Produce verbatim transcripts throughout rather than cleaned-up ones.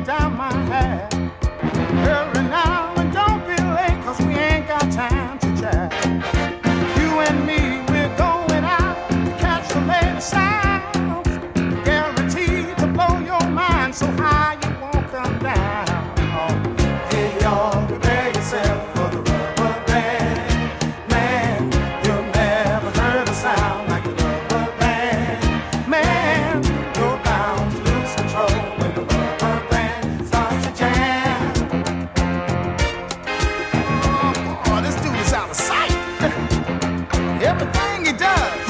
it down my hat. Hurry now and don't be late, cause we ain't got time to chat. You and me, we're going out to catch the latest sounds, guaranteed to blow your mind so high you won't come down. Hey y'all, prepare yourself for the rubber band. Man, you'll never heard a sound like the rubber band. Man, you're bound to lose control when the rubber band starts to jam. Oh, boy, this dude is out of sight. Everything he does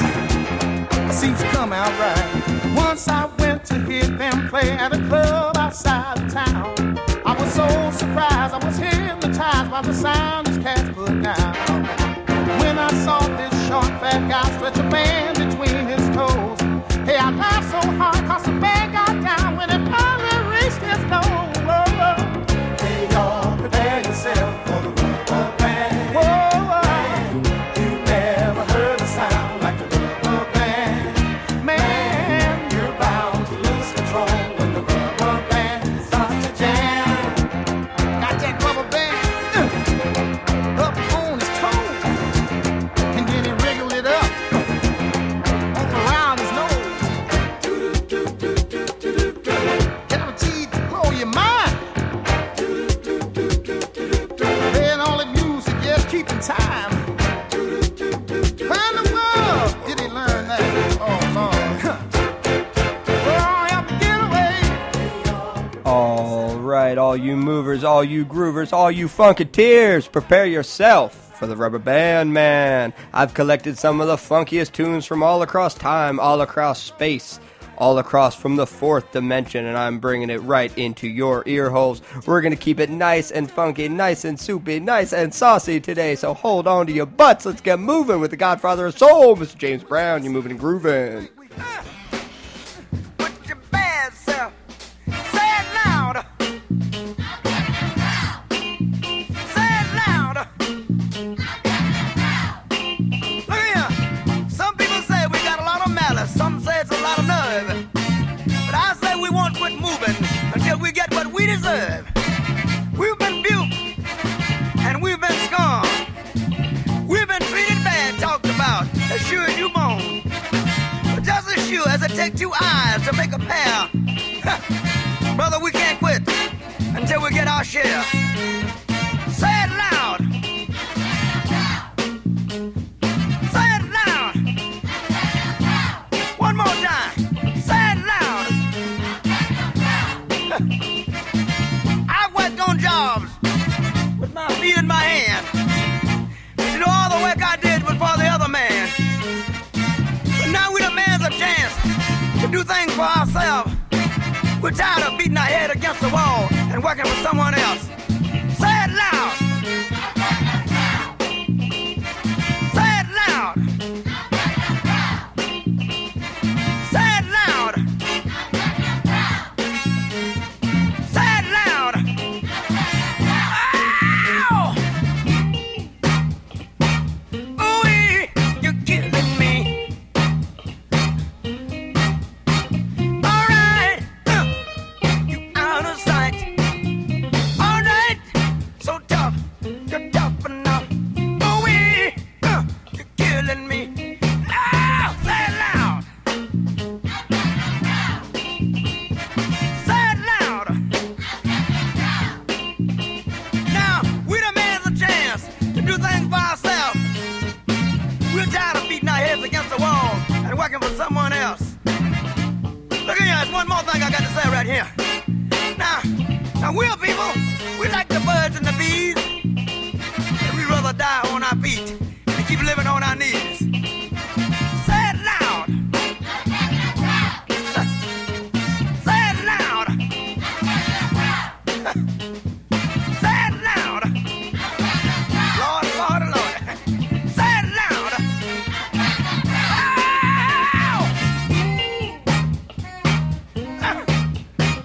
seems to come out right. Once I went to hear them play at a club outside of town. I was so surprised, I was hypnotized by the sound these cats put down. When I saw this short fat guy stretch a band between his toes, hey, I laughed so hard cause the band got down when it finally reached his nose. Whoa. Hey y'all, prepare yourself for the rubber band. Whoa, whoa. Man, you never heard a sound like the rubber band. Man, Man, you're bound to lose control when the rubber band starts to jam. Got that rubber band uh, up on his toes, and then he wriggled it up uh, around his nose. Guaranteed to blow your mind. Playing all the music, yes, keeping time. How in the world did he learn that? Oh, Lord. We're all out to get away. All right, all you movers, all you groovers, all you funketeers, prepare yourself for the Rubber Band Man. I've collected some of the funkiest tunes from all across time, all across space, all across from the fourth dimension, and I'm bringing it right into your ear holes. We're going to keep it nice and funky, nice and soupy, nice and saucy today, so hold on to your butts. Let's get moving with the Godfather of Soul, Mister James Brown. You're moving and grooving. Put your bad self. Say it louder. Say it louder. Look here. Some people say we got a lot of malice. Some say it's a lot of nerve. But I say we won't quit moving until we get what we deserve. We've been built and we've been scorned. We've been treated bad, talked about, as sure as you moan. But just as sure as it takes two eyes to make a pair, brother, we can't quit until we get our share. Say it loud. Say it loud. One more time. Say it loud. I worked on jobs with my feet in my hand. But you know, all the work I did was for the other man. But now we the man's a chance to do things for ourselves. We're tired of beating our head against the wall and working for someone else. Say it loud. Say it loud. Say it loud. Say it loud. Ow! Ooh, you're killing me. All right, uh, you out of sight. All right, so tough, you're tough enough. Ooh, uh, you're killing me. Ow! Say it loud. Say it loud. Now, we the man's a chance to do things for ourselves. We're tired of beating our heads against the wall and working for someone else. Look here, there's one more thing I got to say right here. Now, now we're people, we like the birds and the bees. And we'd rather die on our feet and keep living on our knees. Say it loud. Say it loud. Say it loud. Lord, Lord, Lord. Say it loud. Ow!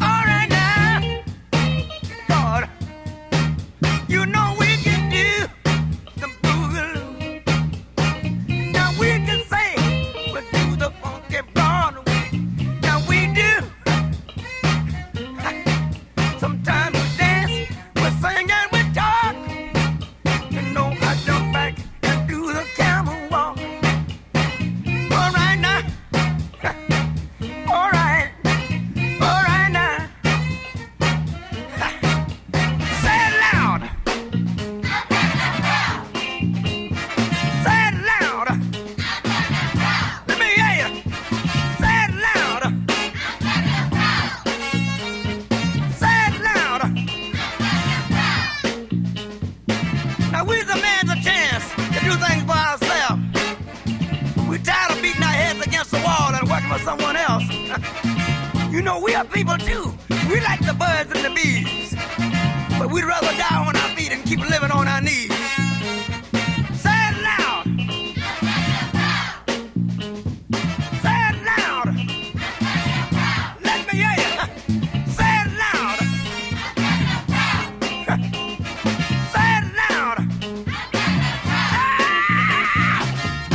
All right now. All someone else. You know, we are people too. We like the birds and the bees. But we'd rather die on our feet and keep living on our knees. Say it loud. Say it loud. Let me hear you. Say it loud. Say it loud. Ah! Oh,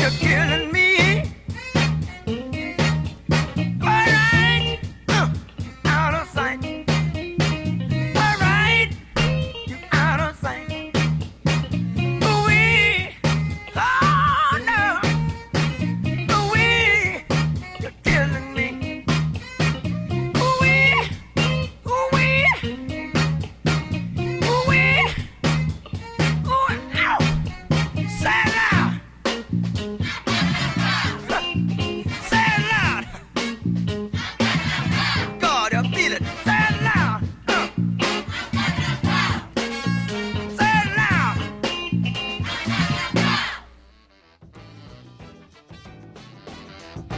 you're killing me.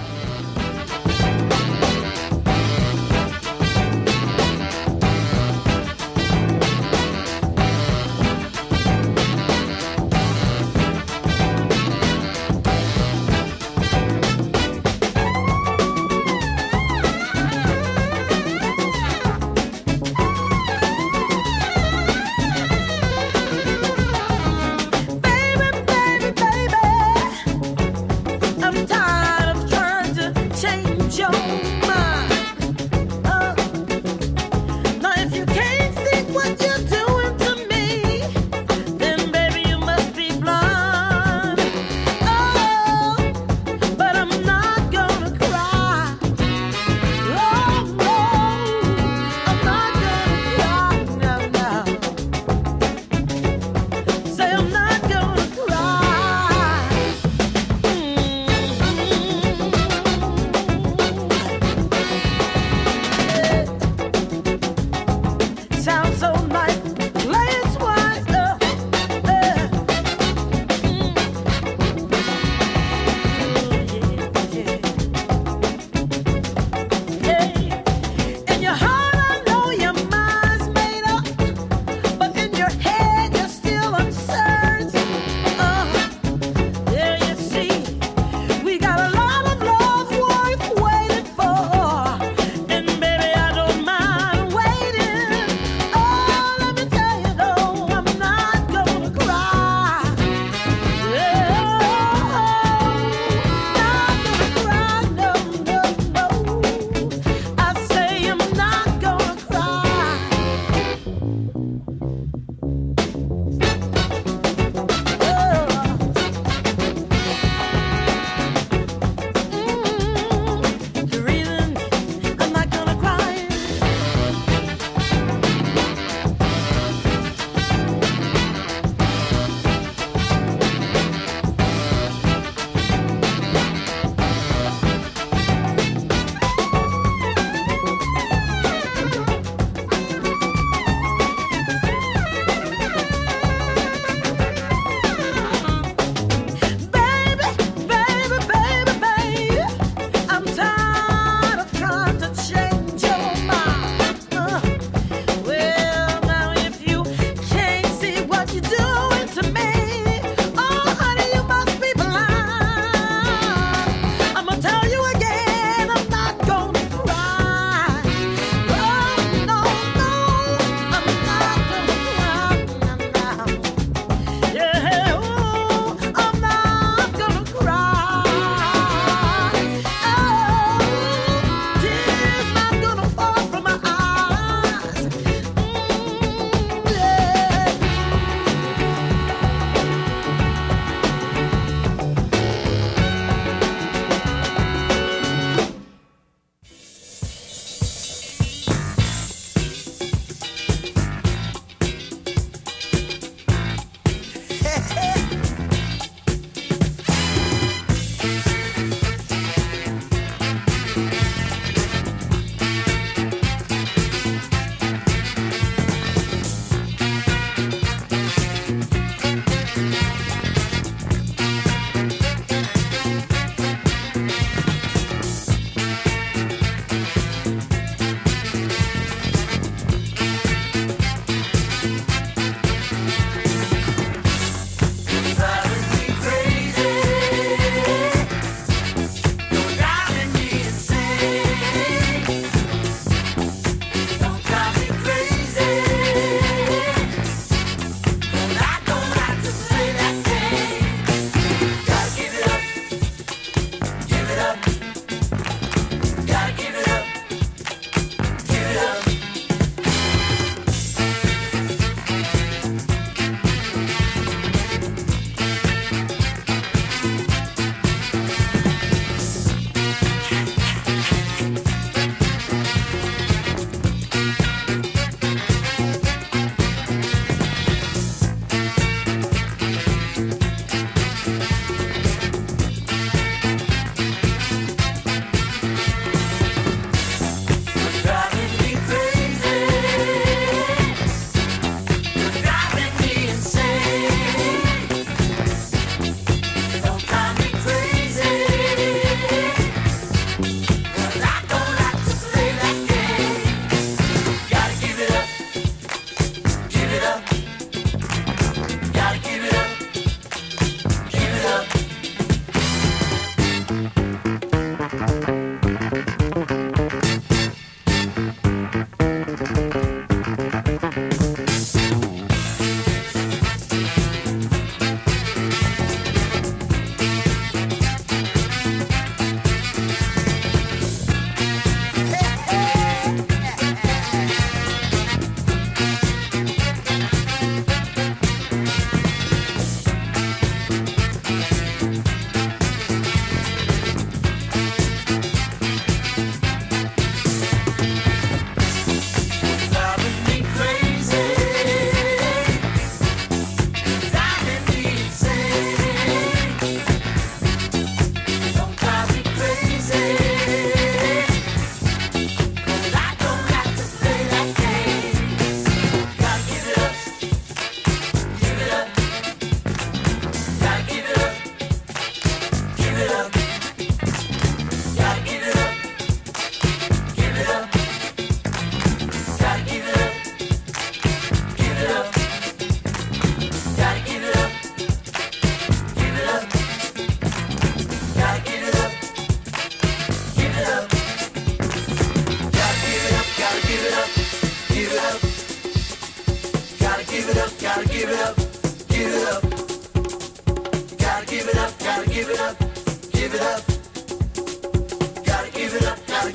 We'll be right back.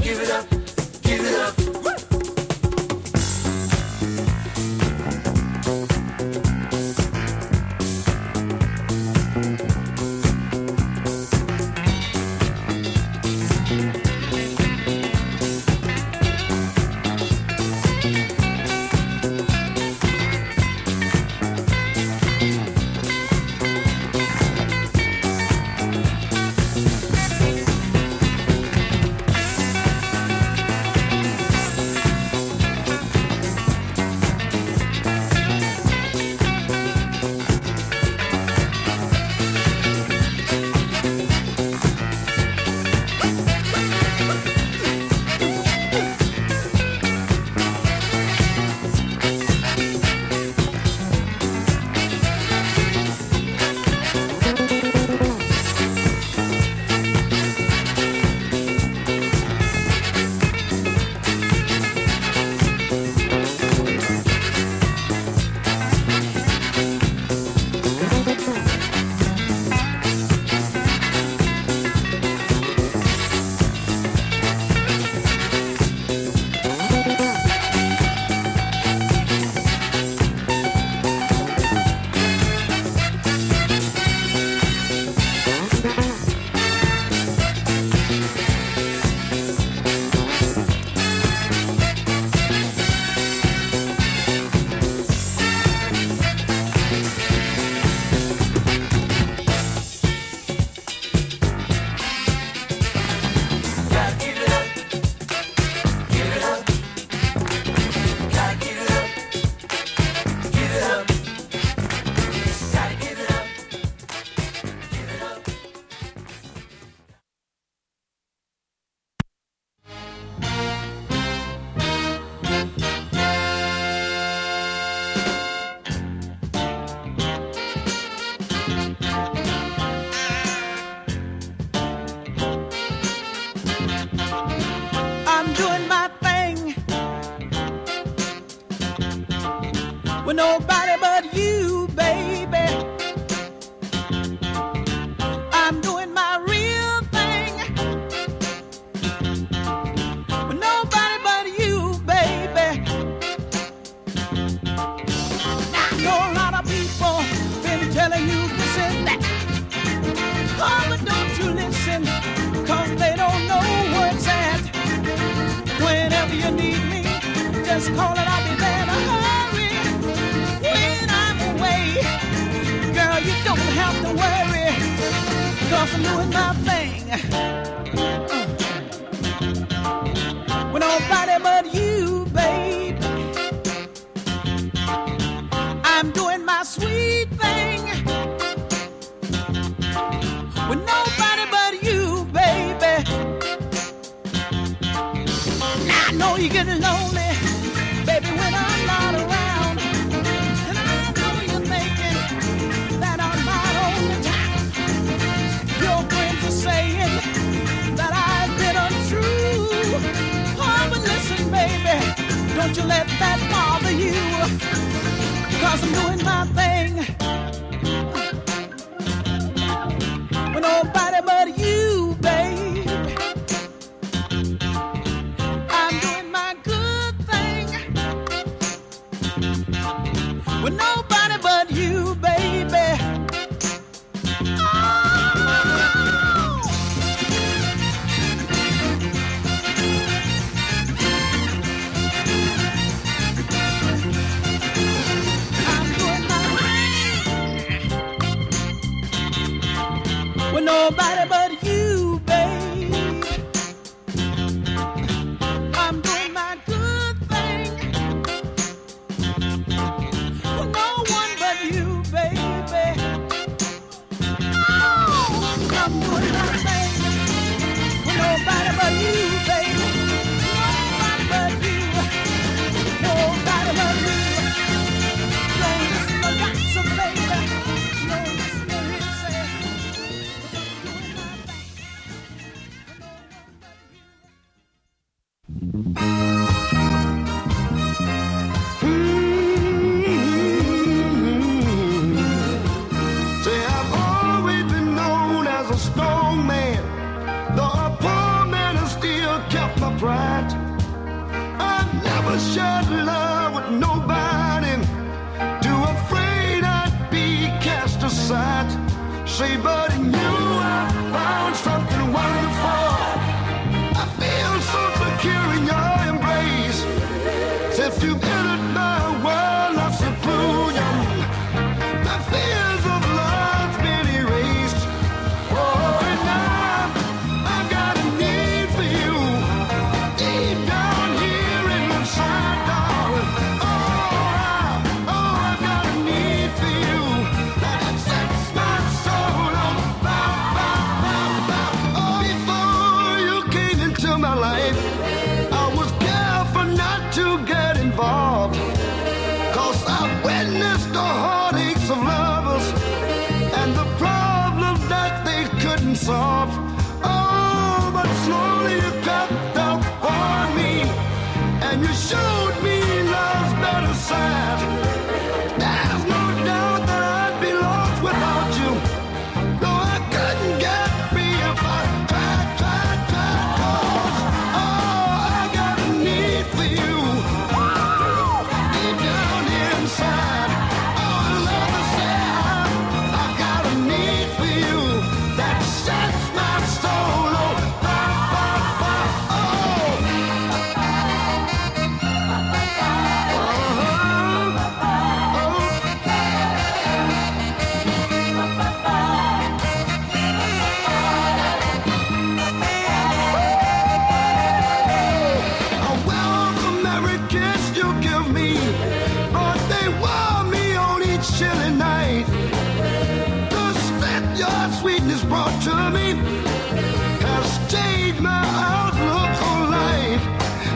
give it up, give it up. I'm doing my wanna share love with nobody. Too afraid I'd be cast aside. Say, but in you I found something wonderful. I feel so secure in your embrace. Since you've entered my world of seclusion, my fears of love's been erased. Oh, and now I've got a need for you, deep down here in my side, darling. Oh, oh, I've got a need for you, that it sets my soul on fire, fire, fire, fire. Oh, before you came into my life, I was careful not to get involved, 'cause I witnessed the heartaches of lovers and the problems that they couldn't solve. Oh, but slowly you crept up on me and you showed me love's better side. There's no doubt that I'd be lost without you. No, I couldn't get free if I tried, tried, tried. 'Cause, oh, I got a need for you, deep down here inside. Oh, I love to say I- I've got a need for you that sets my soul on fire, fire, fire. Oh. A welcome every kiss you give me, but they warm me on each chilly night. The scent your sweetness brought to me has changed my outlook on life.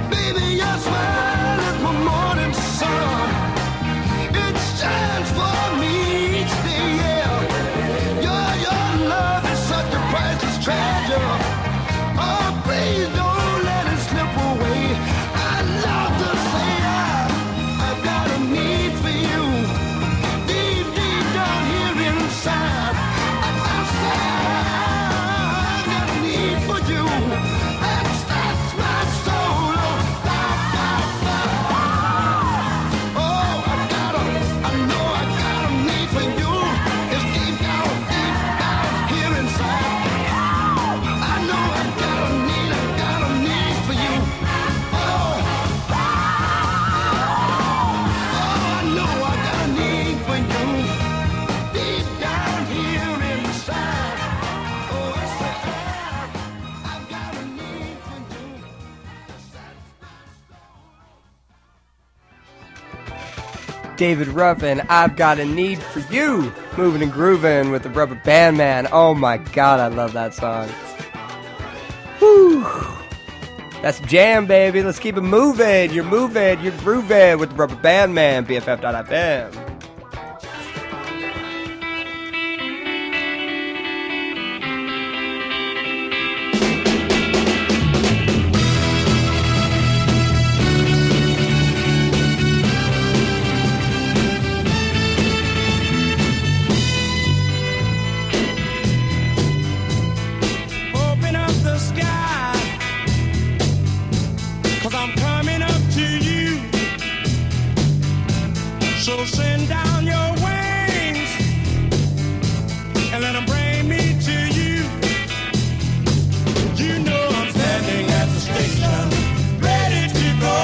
Baby, I swear that my morning sun, it shines for me each day, yeah. Your, your love is such a priceless treasure. Oh, please don't let it slip away. I love to say I- I've got a need for you, deep, deep down here inside. I, I say I've got a need for you, that sets my soul on fire, fire, fire. Oh, I've got a, I know I've got a need for you. It's deep down, deep down here inside. I know I've got a need, I've got a need for you. Oh, oh, I know I've got a need for you, deep down here inside. Oh, I say I- I've got a need for you. That sets my soul on fire. David Ruffin, I've Got a Need for You. Moving and grooving with the Rubber Band Man. Oh my god, I love that song. Whew. That's jam, baby. Let's keep it moving. You're moving, you're grooving with the Rubber Band Man. B F F dot F M. Open up the sky, cause I'm coming up to you. So send down your wings and let them bring me to you. You know I'm standing at the station, ready to go.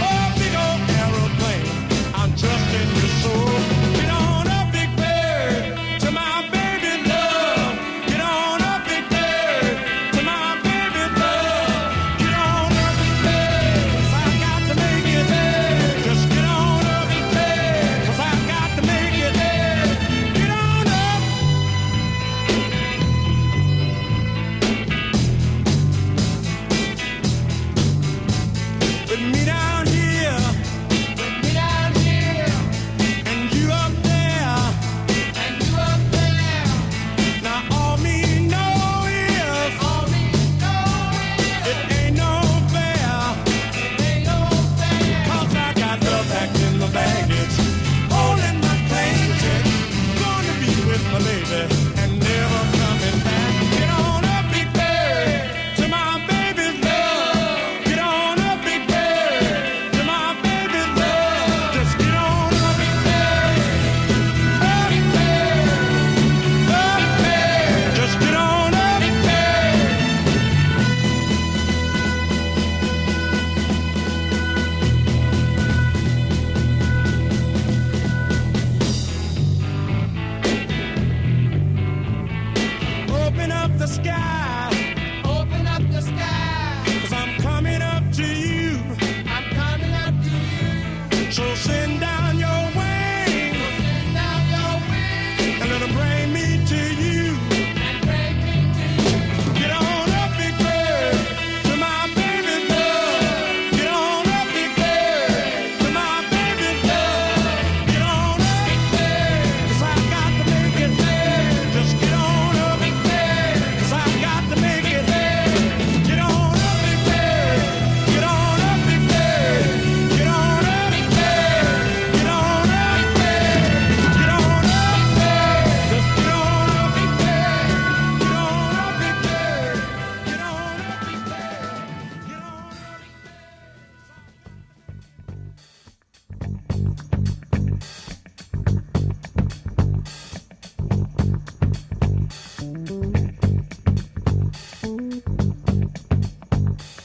Oh, big old aeroplane, I'm trusting your soul. Get on up, big bird, to my baby love. Get on up, big bird, to my baby love. Get on up, big bird, 'cause I've got to make it there. Just get on up, big bird, 'cause I've got to make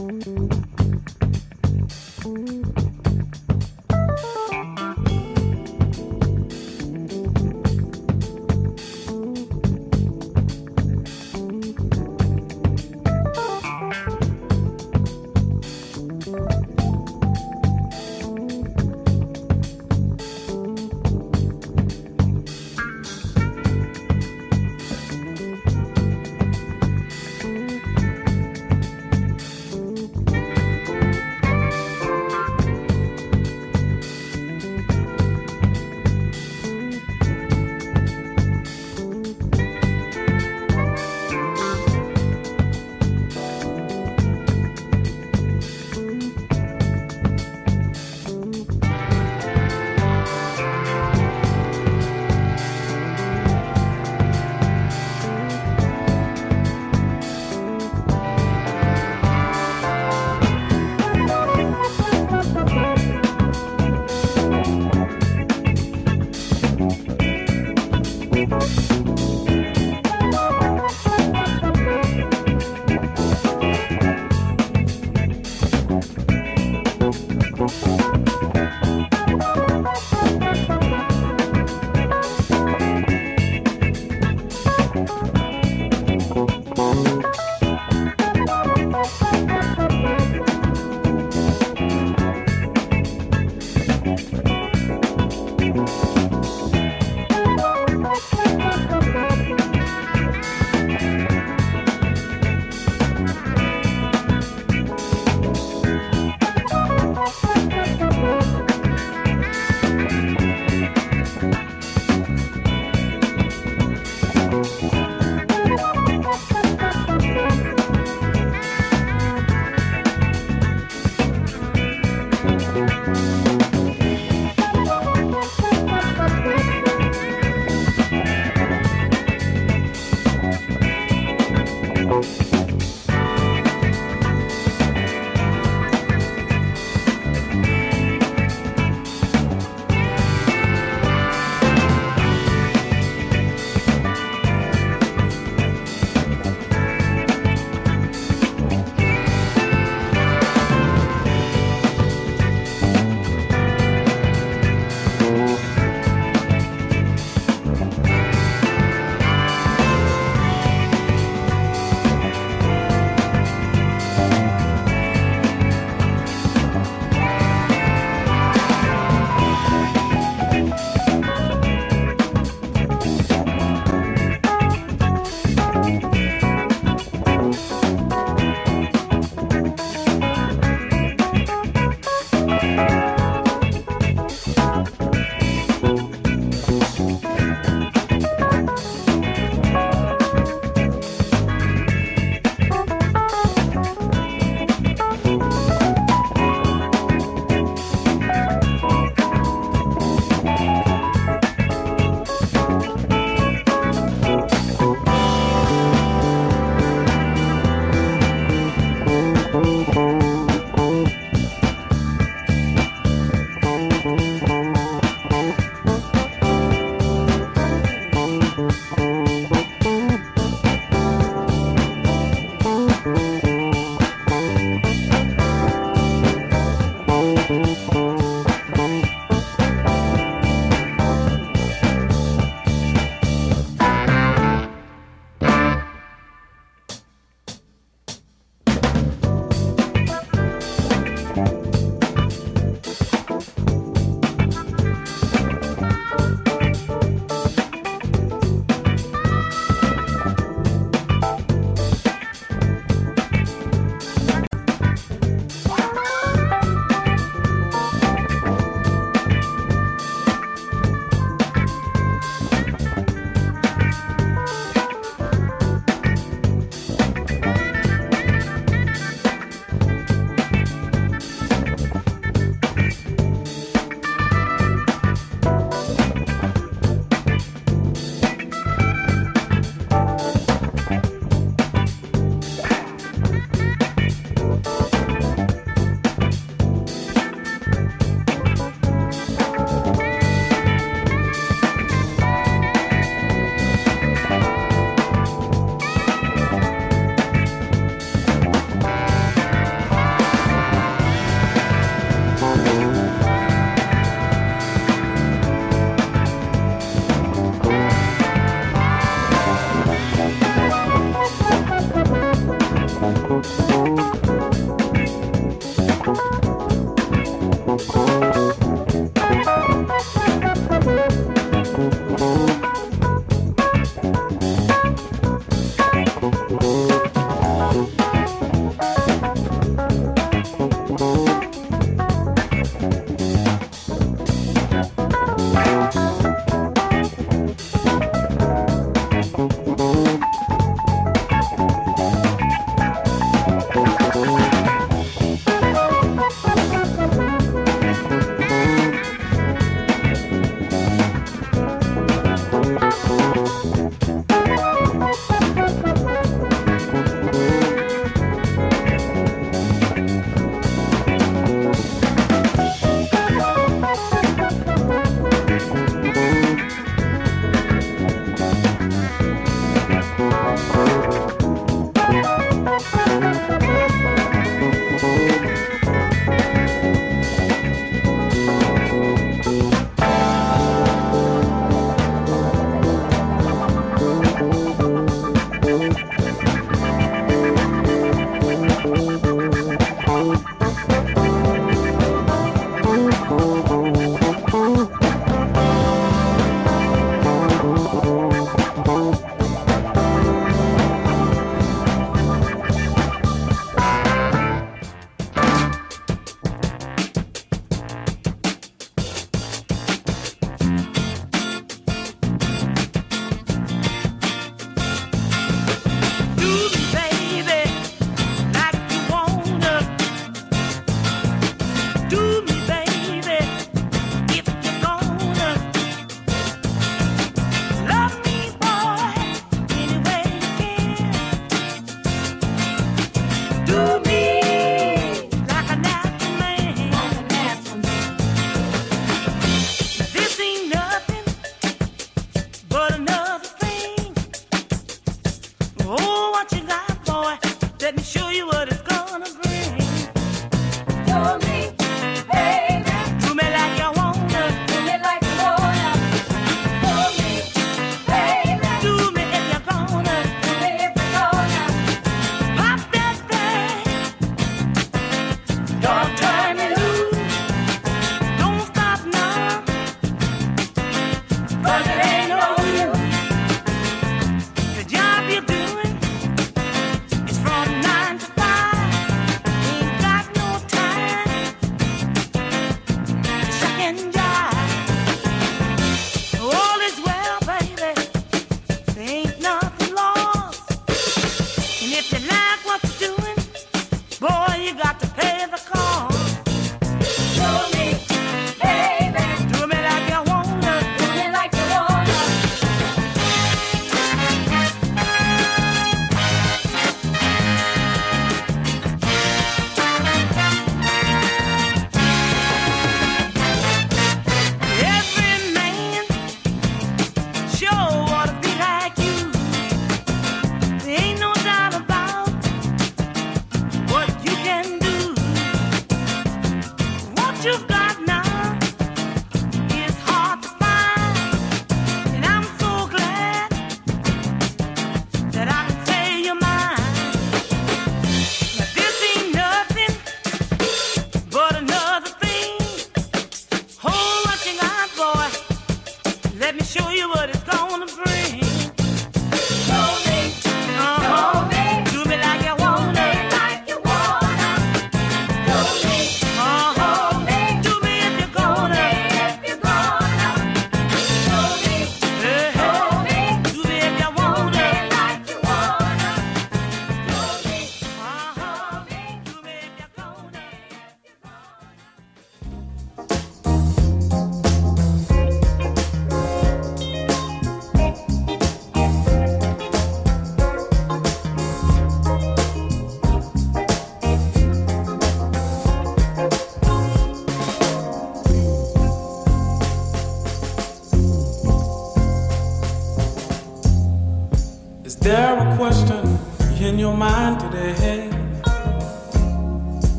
Thank you.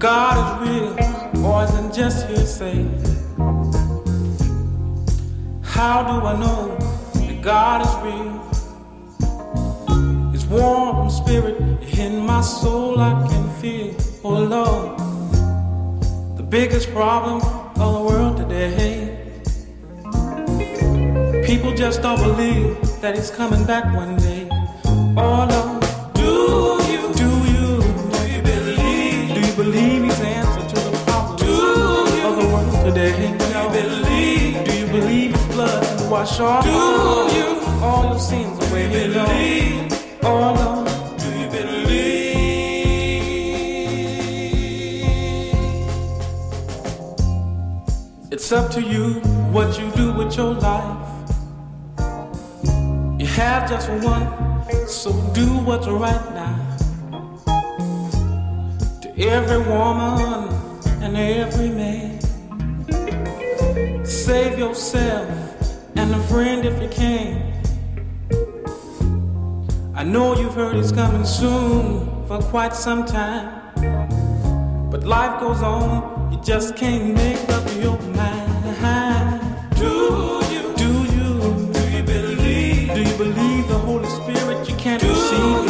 God is real, or is it just hearsay? How do I know that God is real? His warm spirit in my soul I can feel. Oh Lord, the biggest problem of the world today, people just don't believe that He's coming back one day. Oh Lord, do you, do you, do you believe? Do you believe He's answer to the problem of the world today? Do you believe? Do you believe His blood can wash off all your sins away? Do you believe? Oh Lord. It's up to you what you do with your life. You have just one, so do what's right now. To every woman and every man, save yourself and a friend if you can. I know you've heard He's coming soon for quite some time, but life goes on. You just can't make up your mind. Do you, do you, do you believe? Do you believe the Holy Spirit you can't receive? No.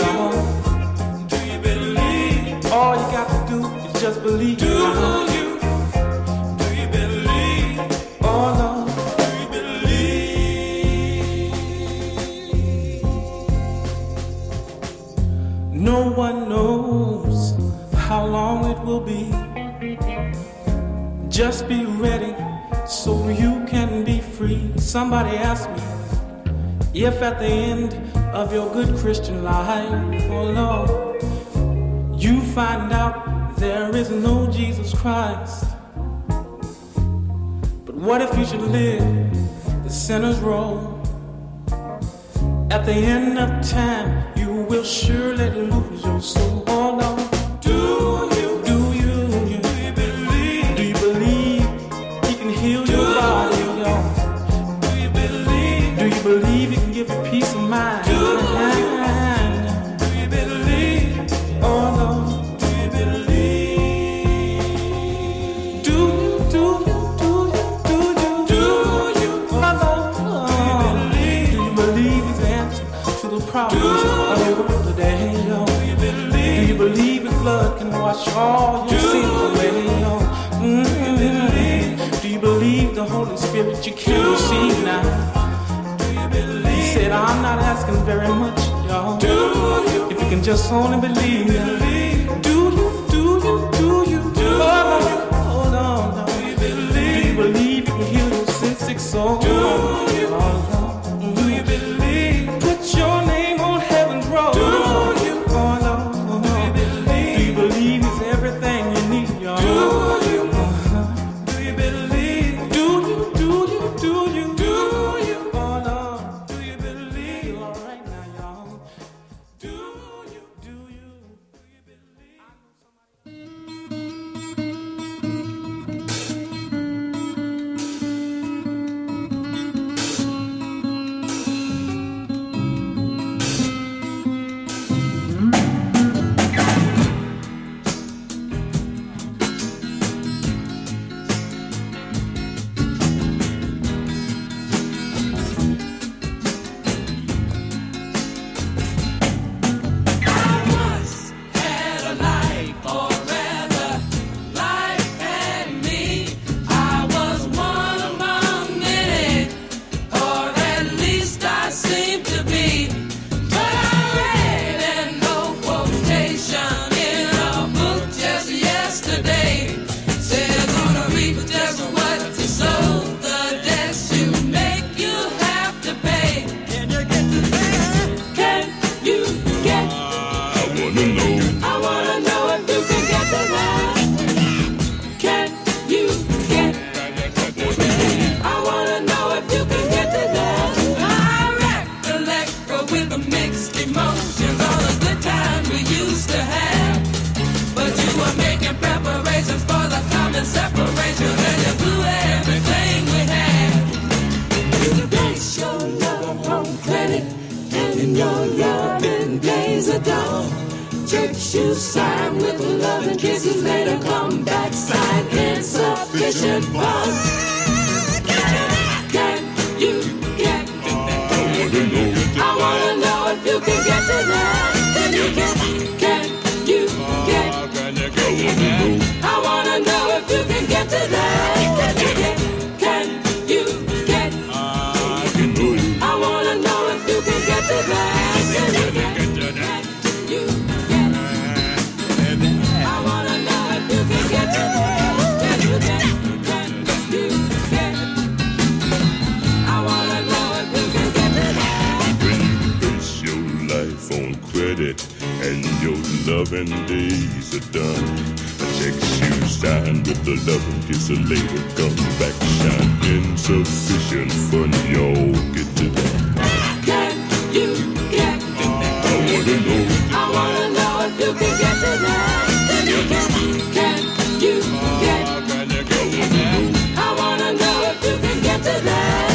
Do you believe? All you got to do is just believe. Do you, do you believe? Oh no, do you believe? No one knows how long it will be. Just be ready so you can be free. Somebody asked me if at the end of your good Christian life, oh Lord, you find out there is no Jesus Christ. But what if you should live the sinner's role? At the end of time, you will surely lose your soul. Oh Lord, do all your sins away. Mm-hmm. Do you believe the Holy Spirit you can receive now? Do you believe? He said, I'm not asking very much, y'all. Do you? If you can just only believe. Do you, do you, do you, do you? Hold on, do you believe? Do you believe you can heal your sin sick soul? Do you? Do you believe? Put your name on heaven's road. Do you? Takes you side with love and kisses later come. days are done. I check shoes shine with the love and kiss a later come back shine. Insufficient fun, y'all get to that. Can you get to that? I wanna know. I wanna know if you can get to that. Then you can. Can you get? Oh, can you get to that? I wanna know if you can get to that.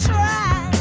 Try.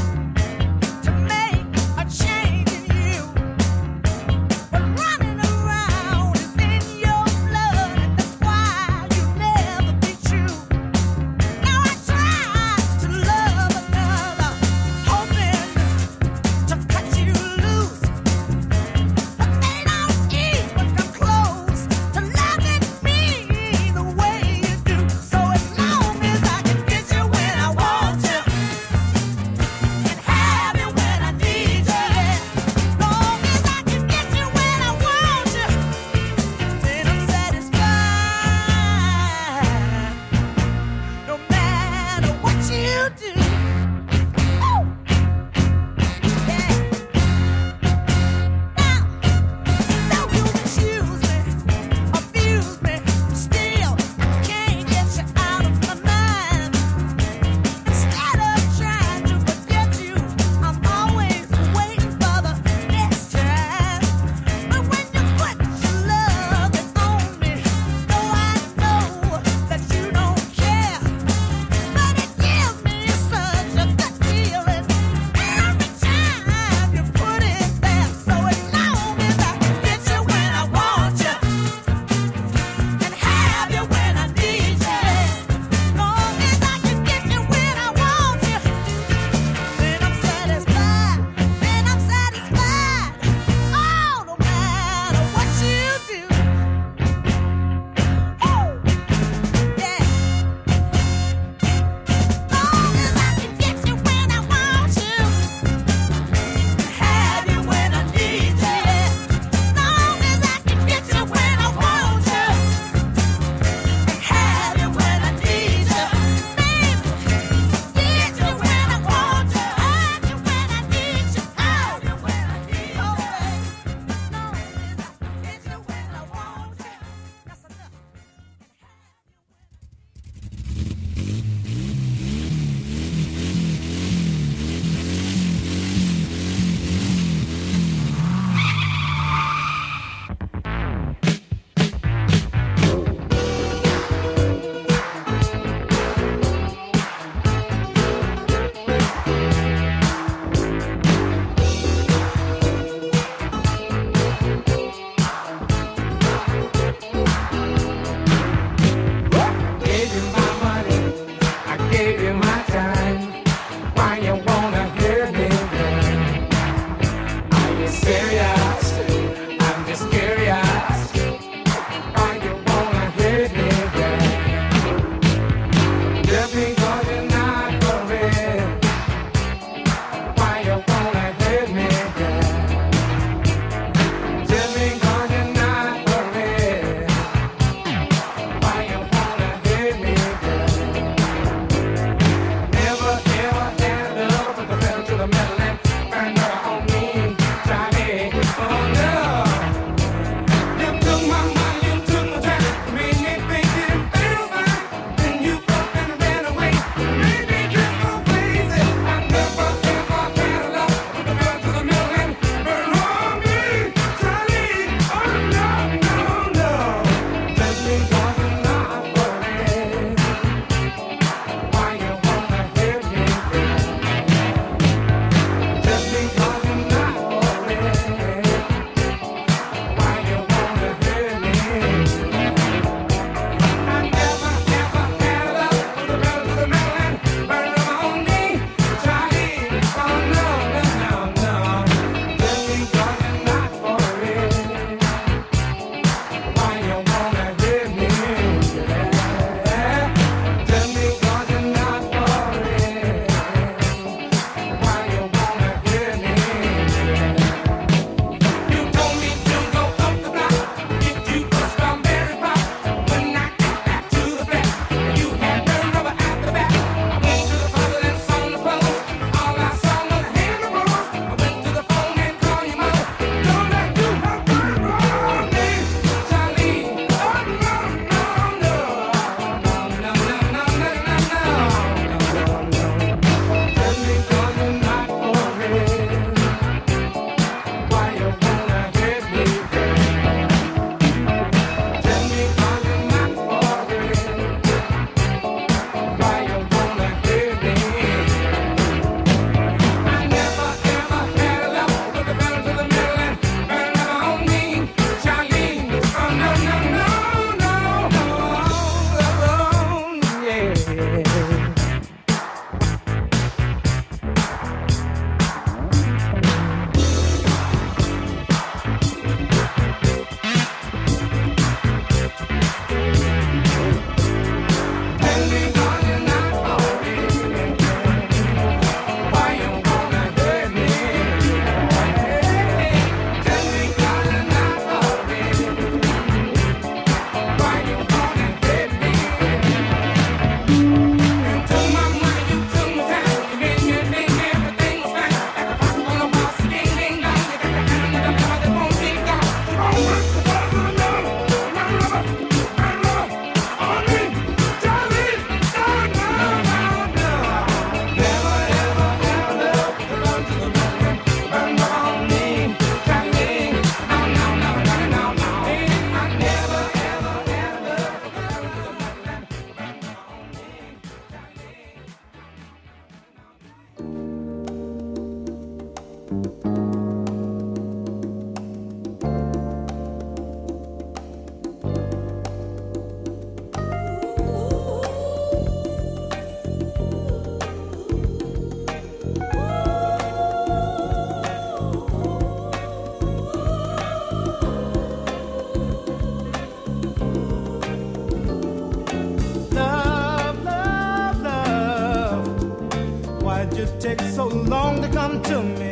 to me,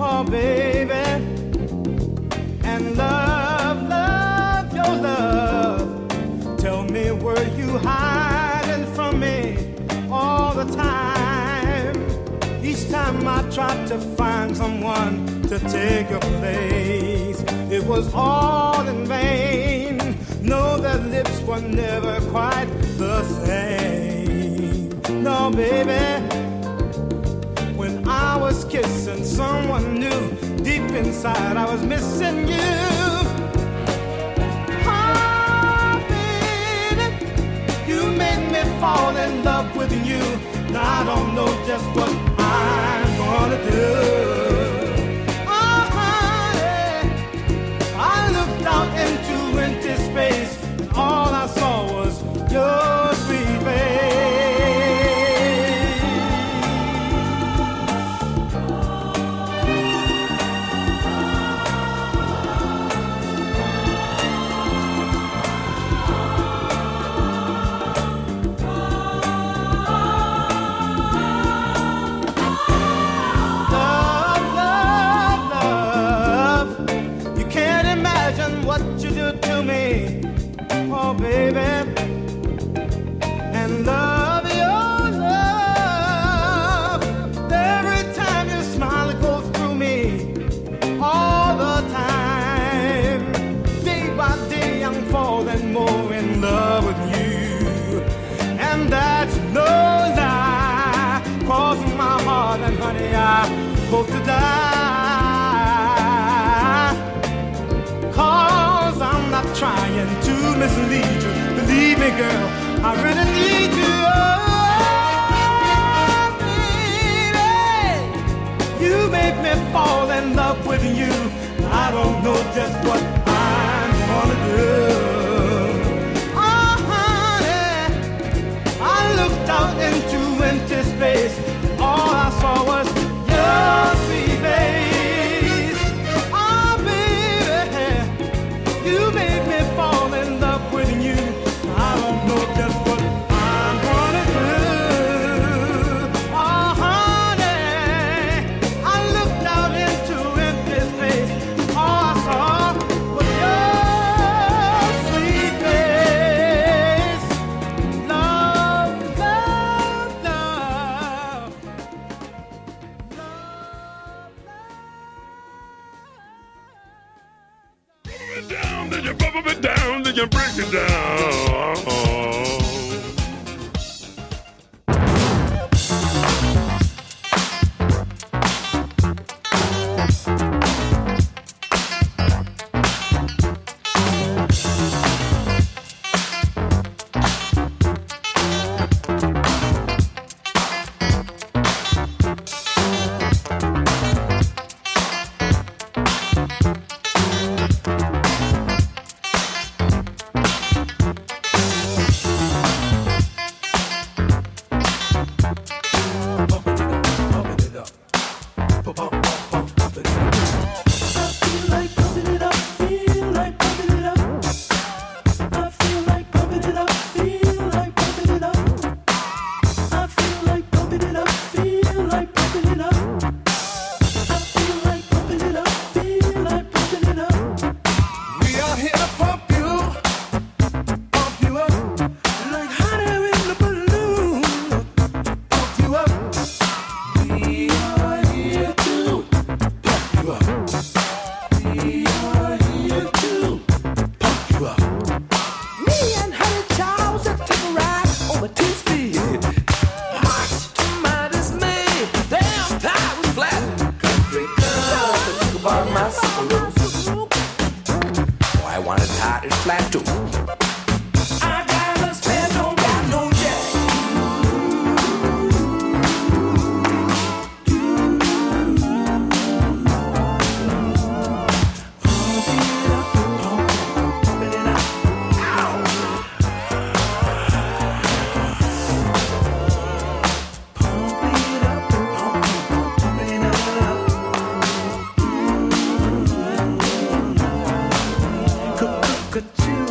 oh baby, and love, love, your love. Tell me, were you hiding from me all the time? Each time I tried to find someone to take your place, it was all in vain. No, their lips were never quite the same. No, baby, when I was kissing someone new, deep inside I was missing you. Oh, baby, you made me fall in love with you. Now I don't know just what I'm gonna do. Oh, honey, I looked out into empty space, and all I saw was your sweet face. Hope to die, cause I'm not trying to mislead you. Believe me, girl, I really need you. Oh, baby, you make me fall in love with you. I don't know just what I'm gonna do. Oh, honey, I looked out into empty space, and all I saw was your sweet face. Oh, baby, you made me fall in love with you. I don't know just what I'm gonna do. Oh, honey, I looked out into empty space. All I saw was your sweet face. Love, love, love. Down, then you break it down. Could you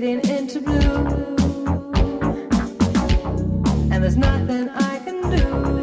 fading into blue, and there's nothing I can do.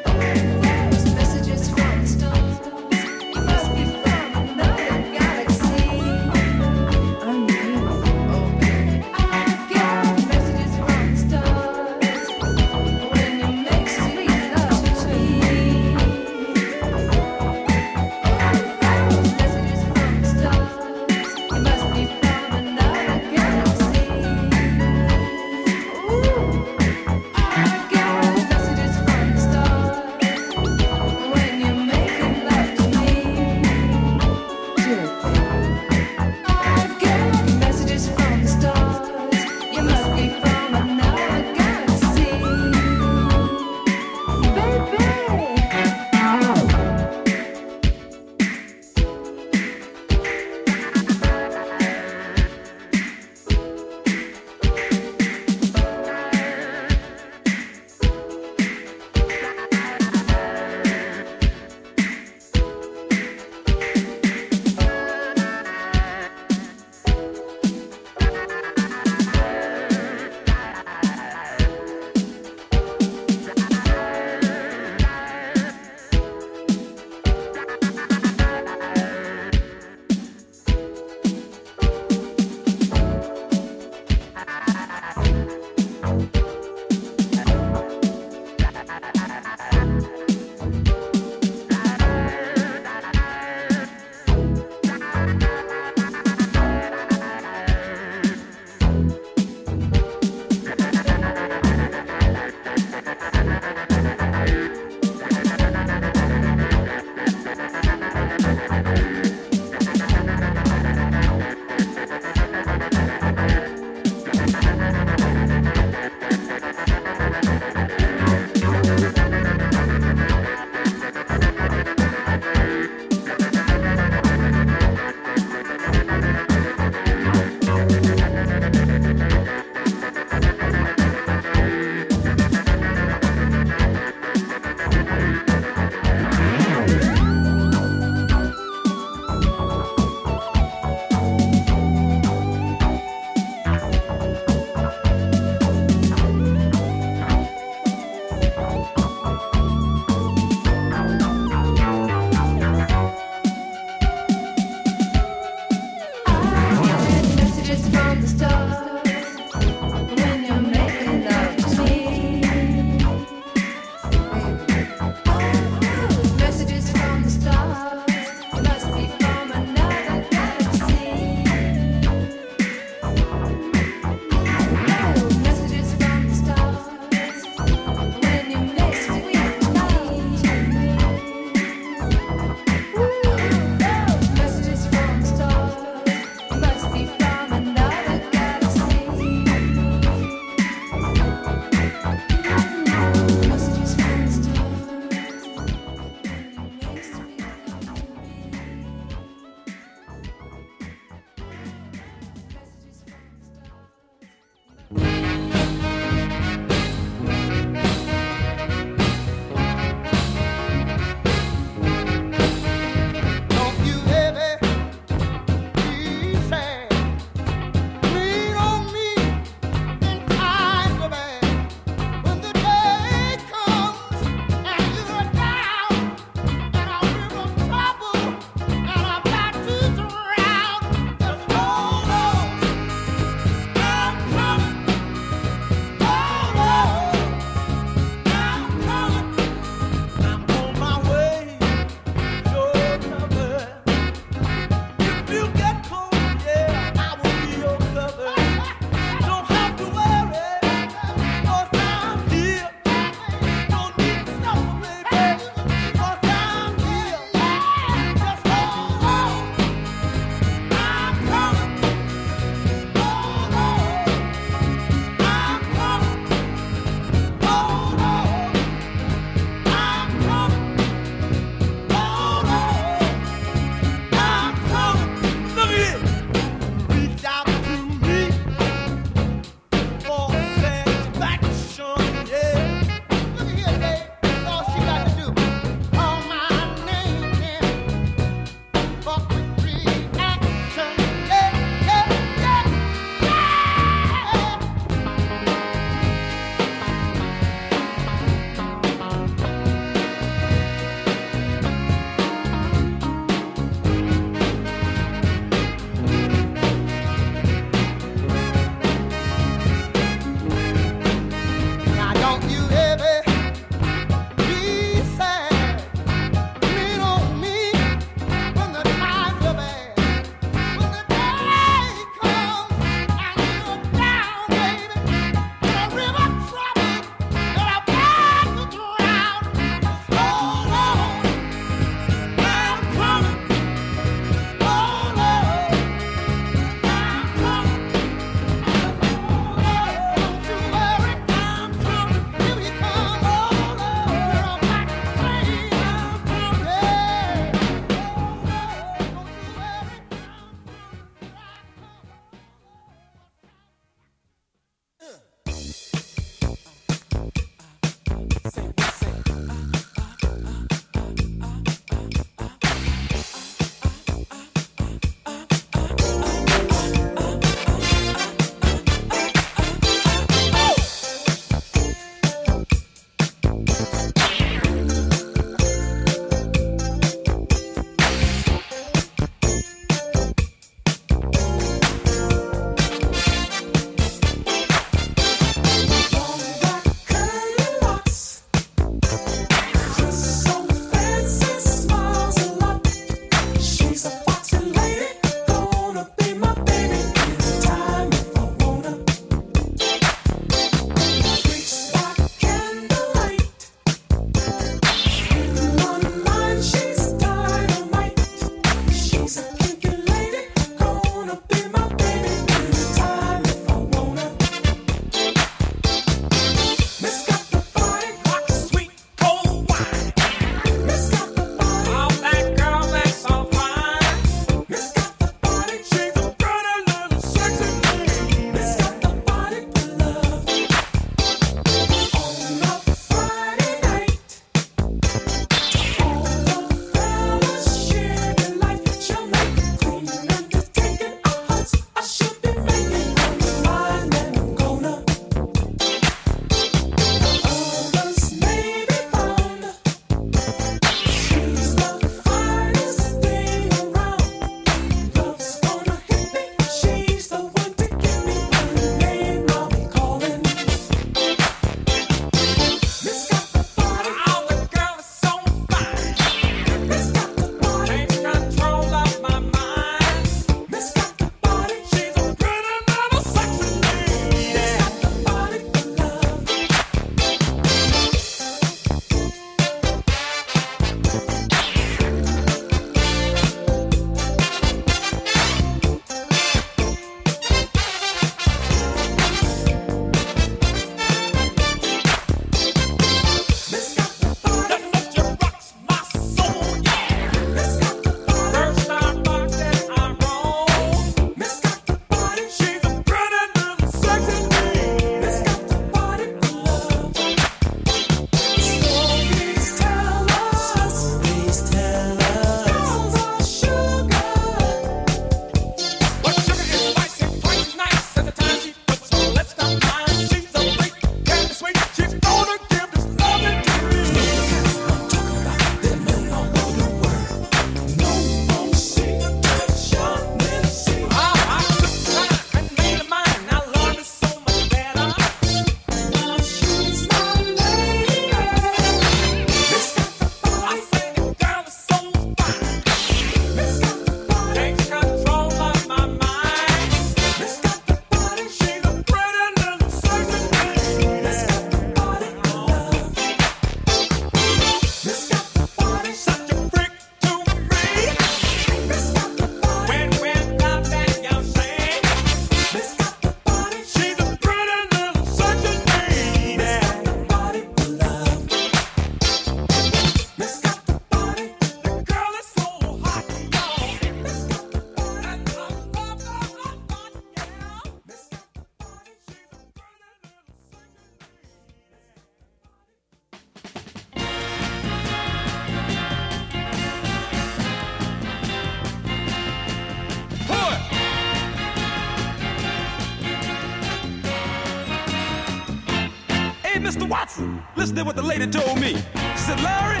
Mister Watson, listen to what the lady told me. She said, Larry,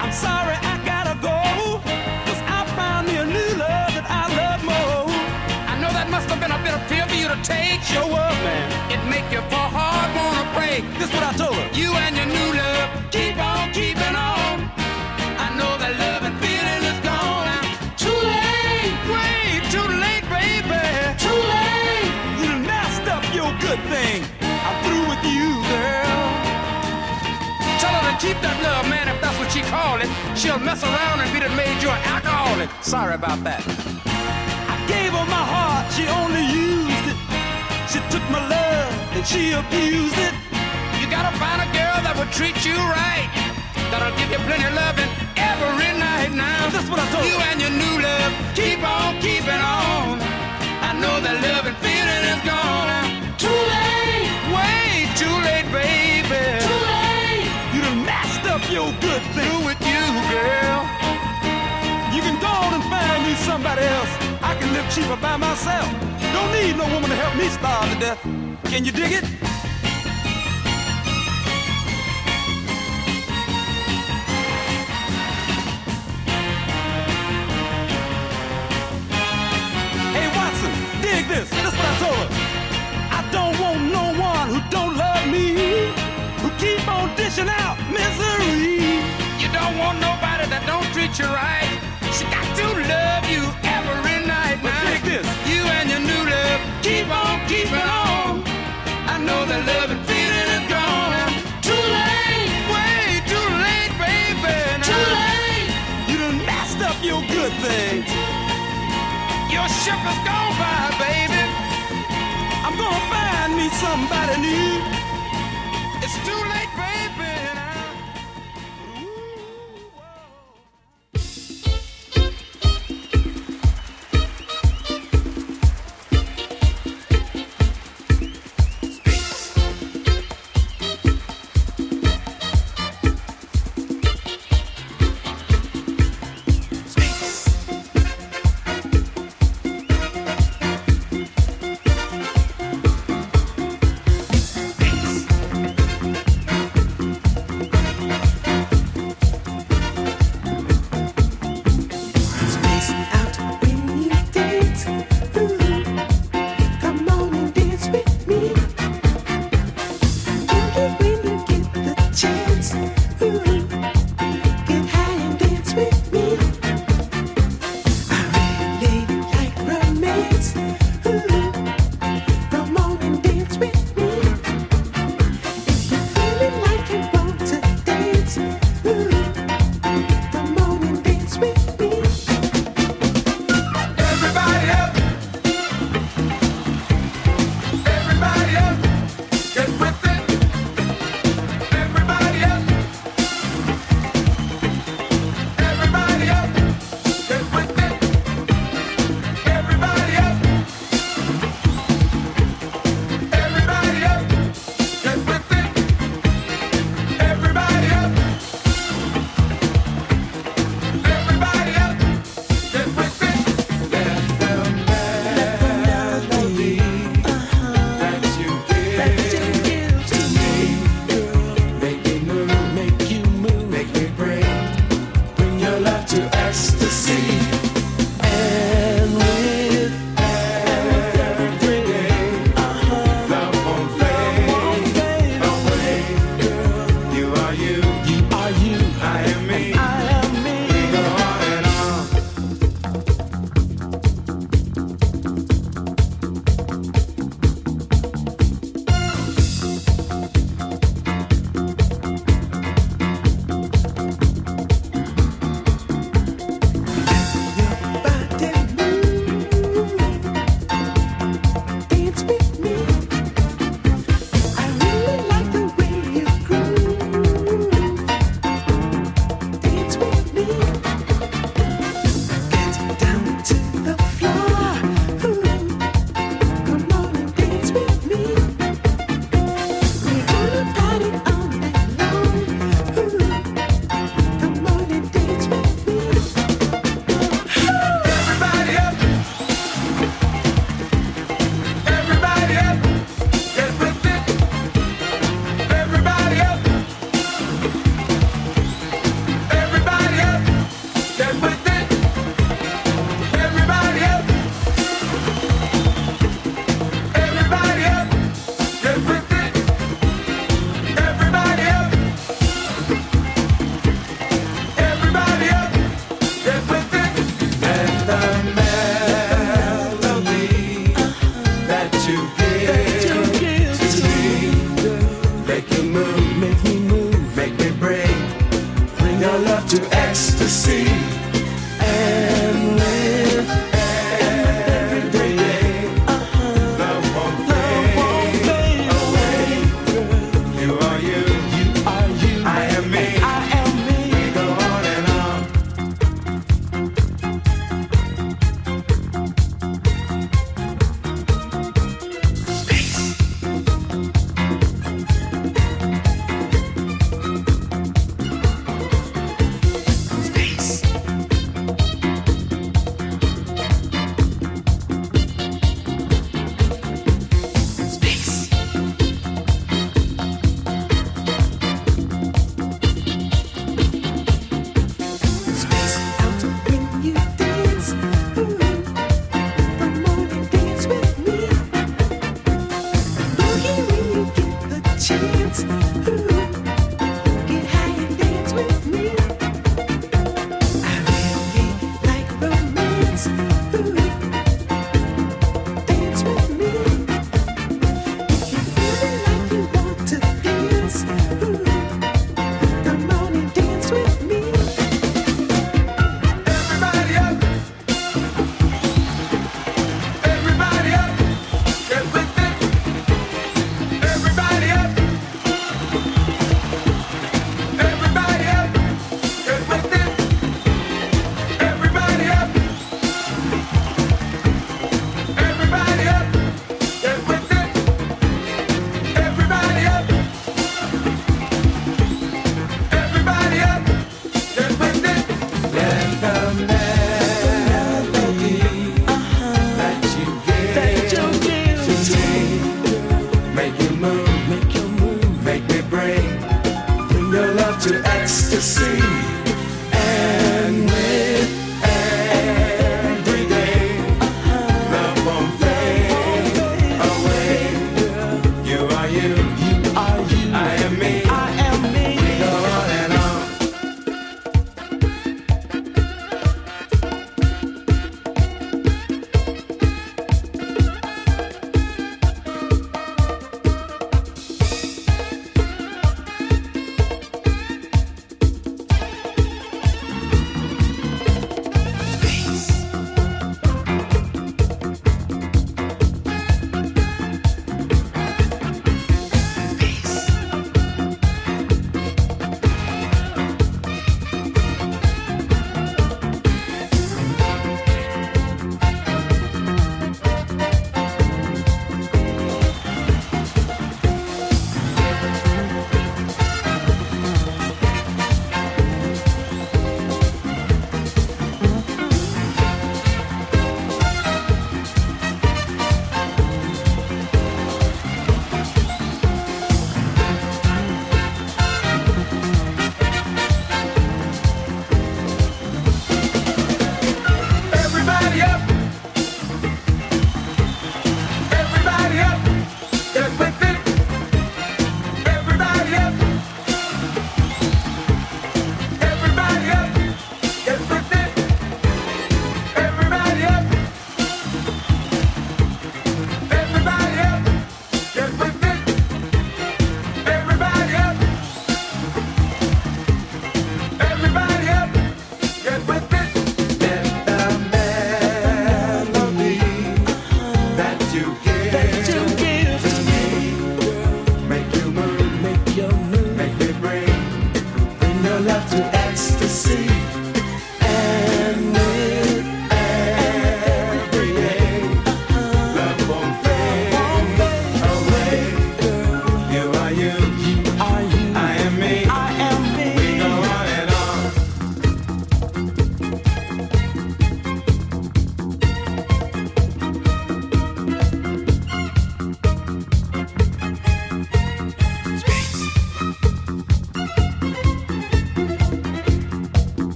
I'm sorry I gotta go, cause I found me a new love that I love more. I know that must have been a bitter pill for you to take. Sure was, man. It make your poor heart wanna break. This is what I told her. You and your new love, keep on keeping on. I know that love and feeling is gone. I'm too late, way too late, baby. Too late. You messed up your good thing. I'm through with you, girl. Tell her to keep that love, man, if that's what she called it. She'll mess around and be the major alcoholic. Sorry about that. I gave her my heart, she only used it. She took my love and she abused it. You gotta find a girl that will treat you right, that'll give you plenty of loving every night now. That's what I told you. You and your new love, keep on keeping on. I know that love and feeling is gone. I'm too late. Way too late, baby. Too late. You done messed up your good thing. Through with you, girl. You can go on and find me somebody else. I can live cheaper by myself. Don't need no woman to help me starve to death. Can you dig it? Hey, Watson, dig this. That's what I told her. Don't want no one who don't love me, who keep on dishing out misery. You don't want nobody that don't treat you right. She got to love you every night. Now take this. You and your new love, keep on keeping on. I know that love and feeling is gone. I'm too late, way too late, baby. Now. Too late. You done messed up your good things. Your ship is gone by, baby. I'm gonna find me somebody new. It's too late, baby. And I... Ooh, space. Space. Space.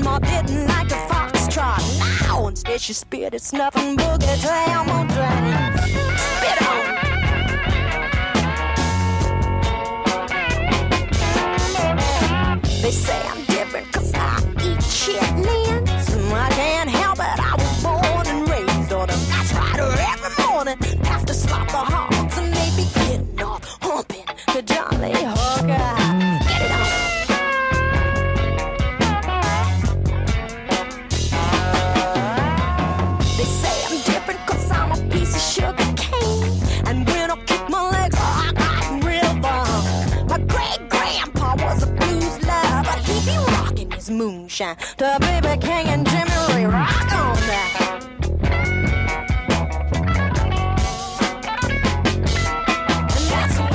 grandma didn't like a foxtrot. Now instead she spit, it's nothing boogie down on drain. Spit on. They say I'm different cause I eat chitlins. I can't help it, I was born and raised on them. I tried her every morning after slop the hogs, and they be getting off humping the Jolly Hooker. Get it on. They say I'm different cause I'm a piece of sugar cane, and when I kick my legs, I got real bomb. My great grandpa was a blues lover, but he be rocking his moonshine. The baby king and Jimmy rock on that. That's a slinger.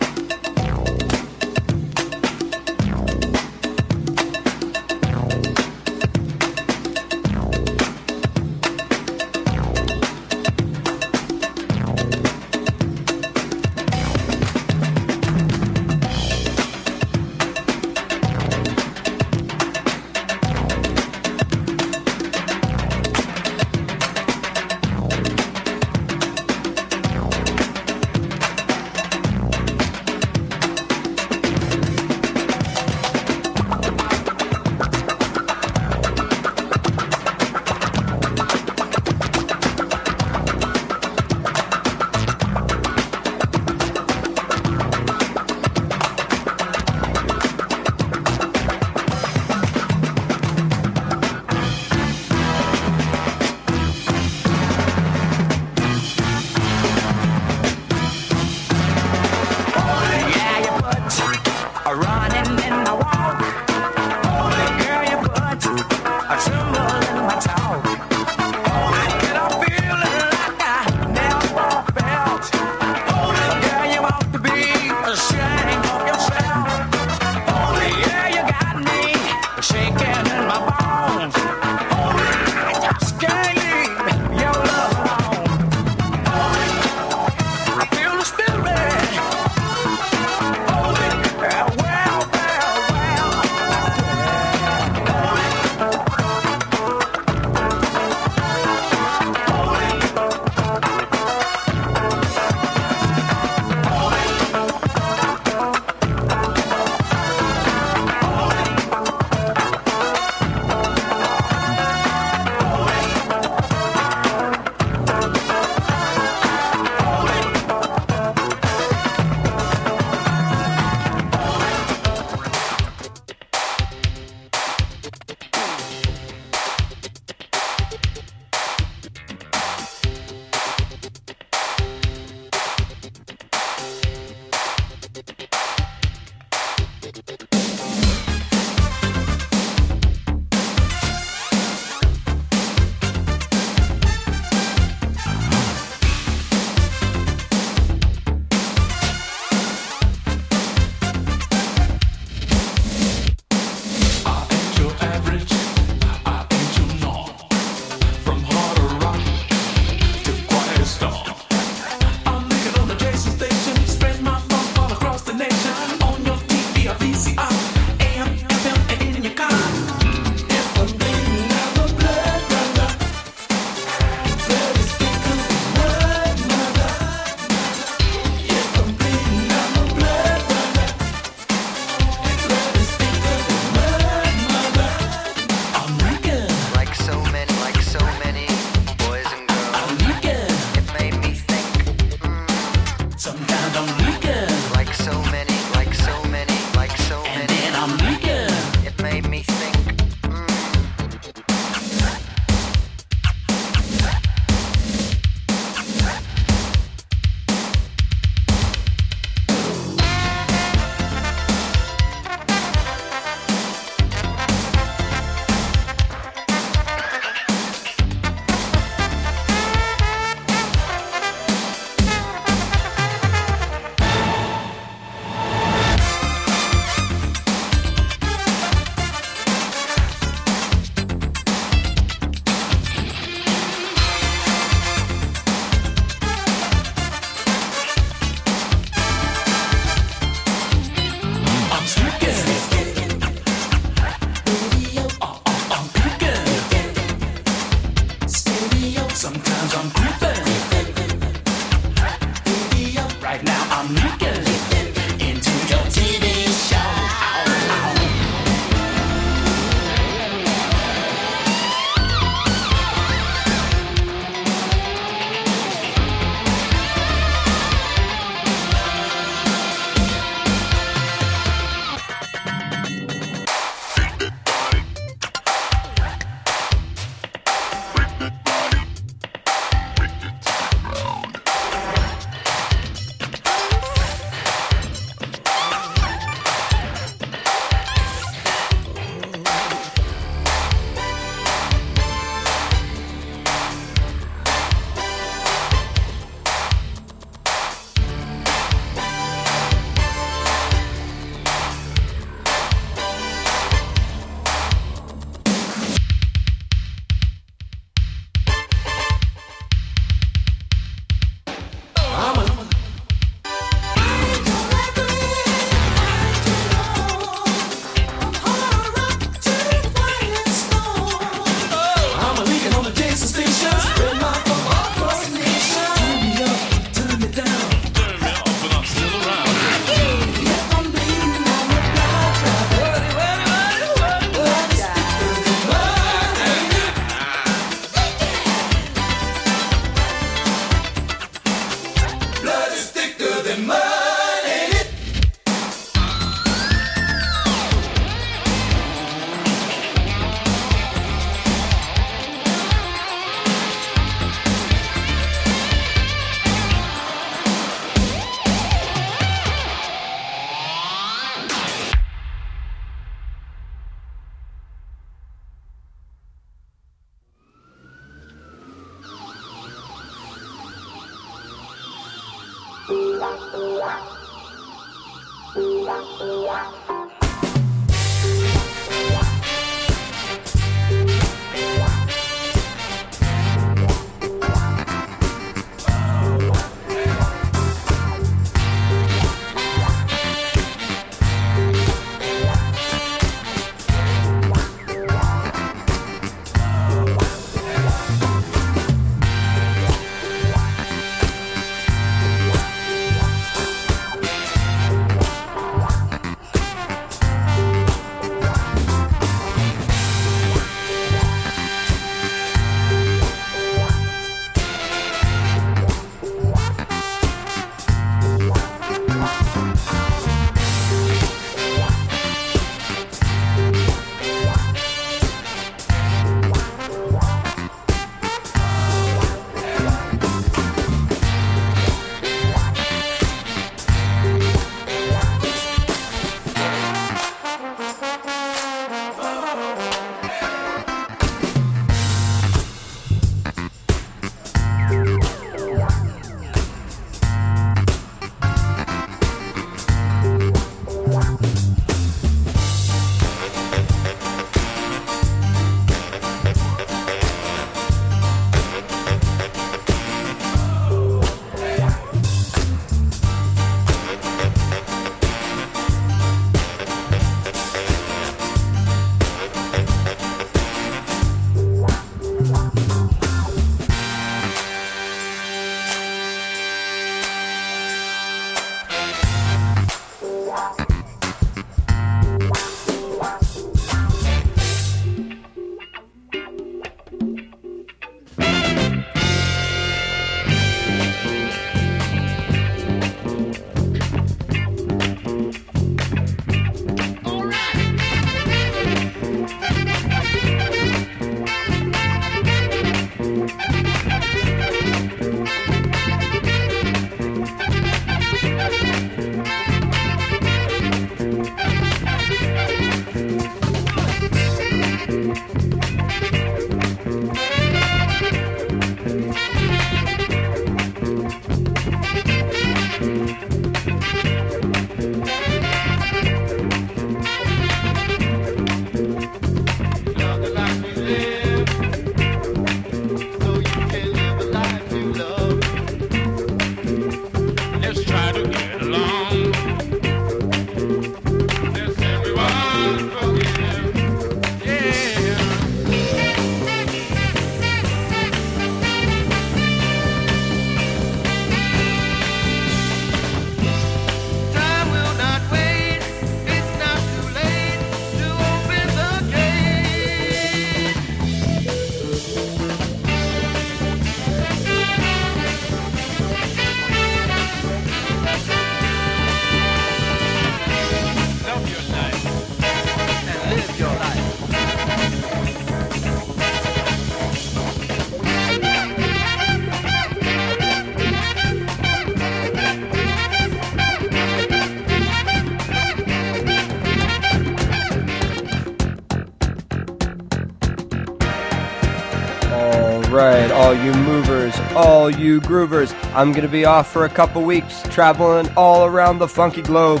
All you groovers, I'm going to be off for a couple weeks, traveling all around the funky globe.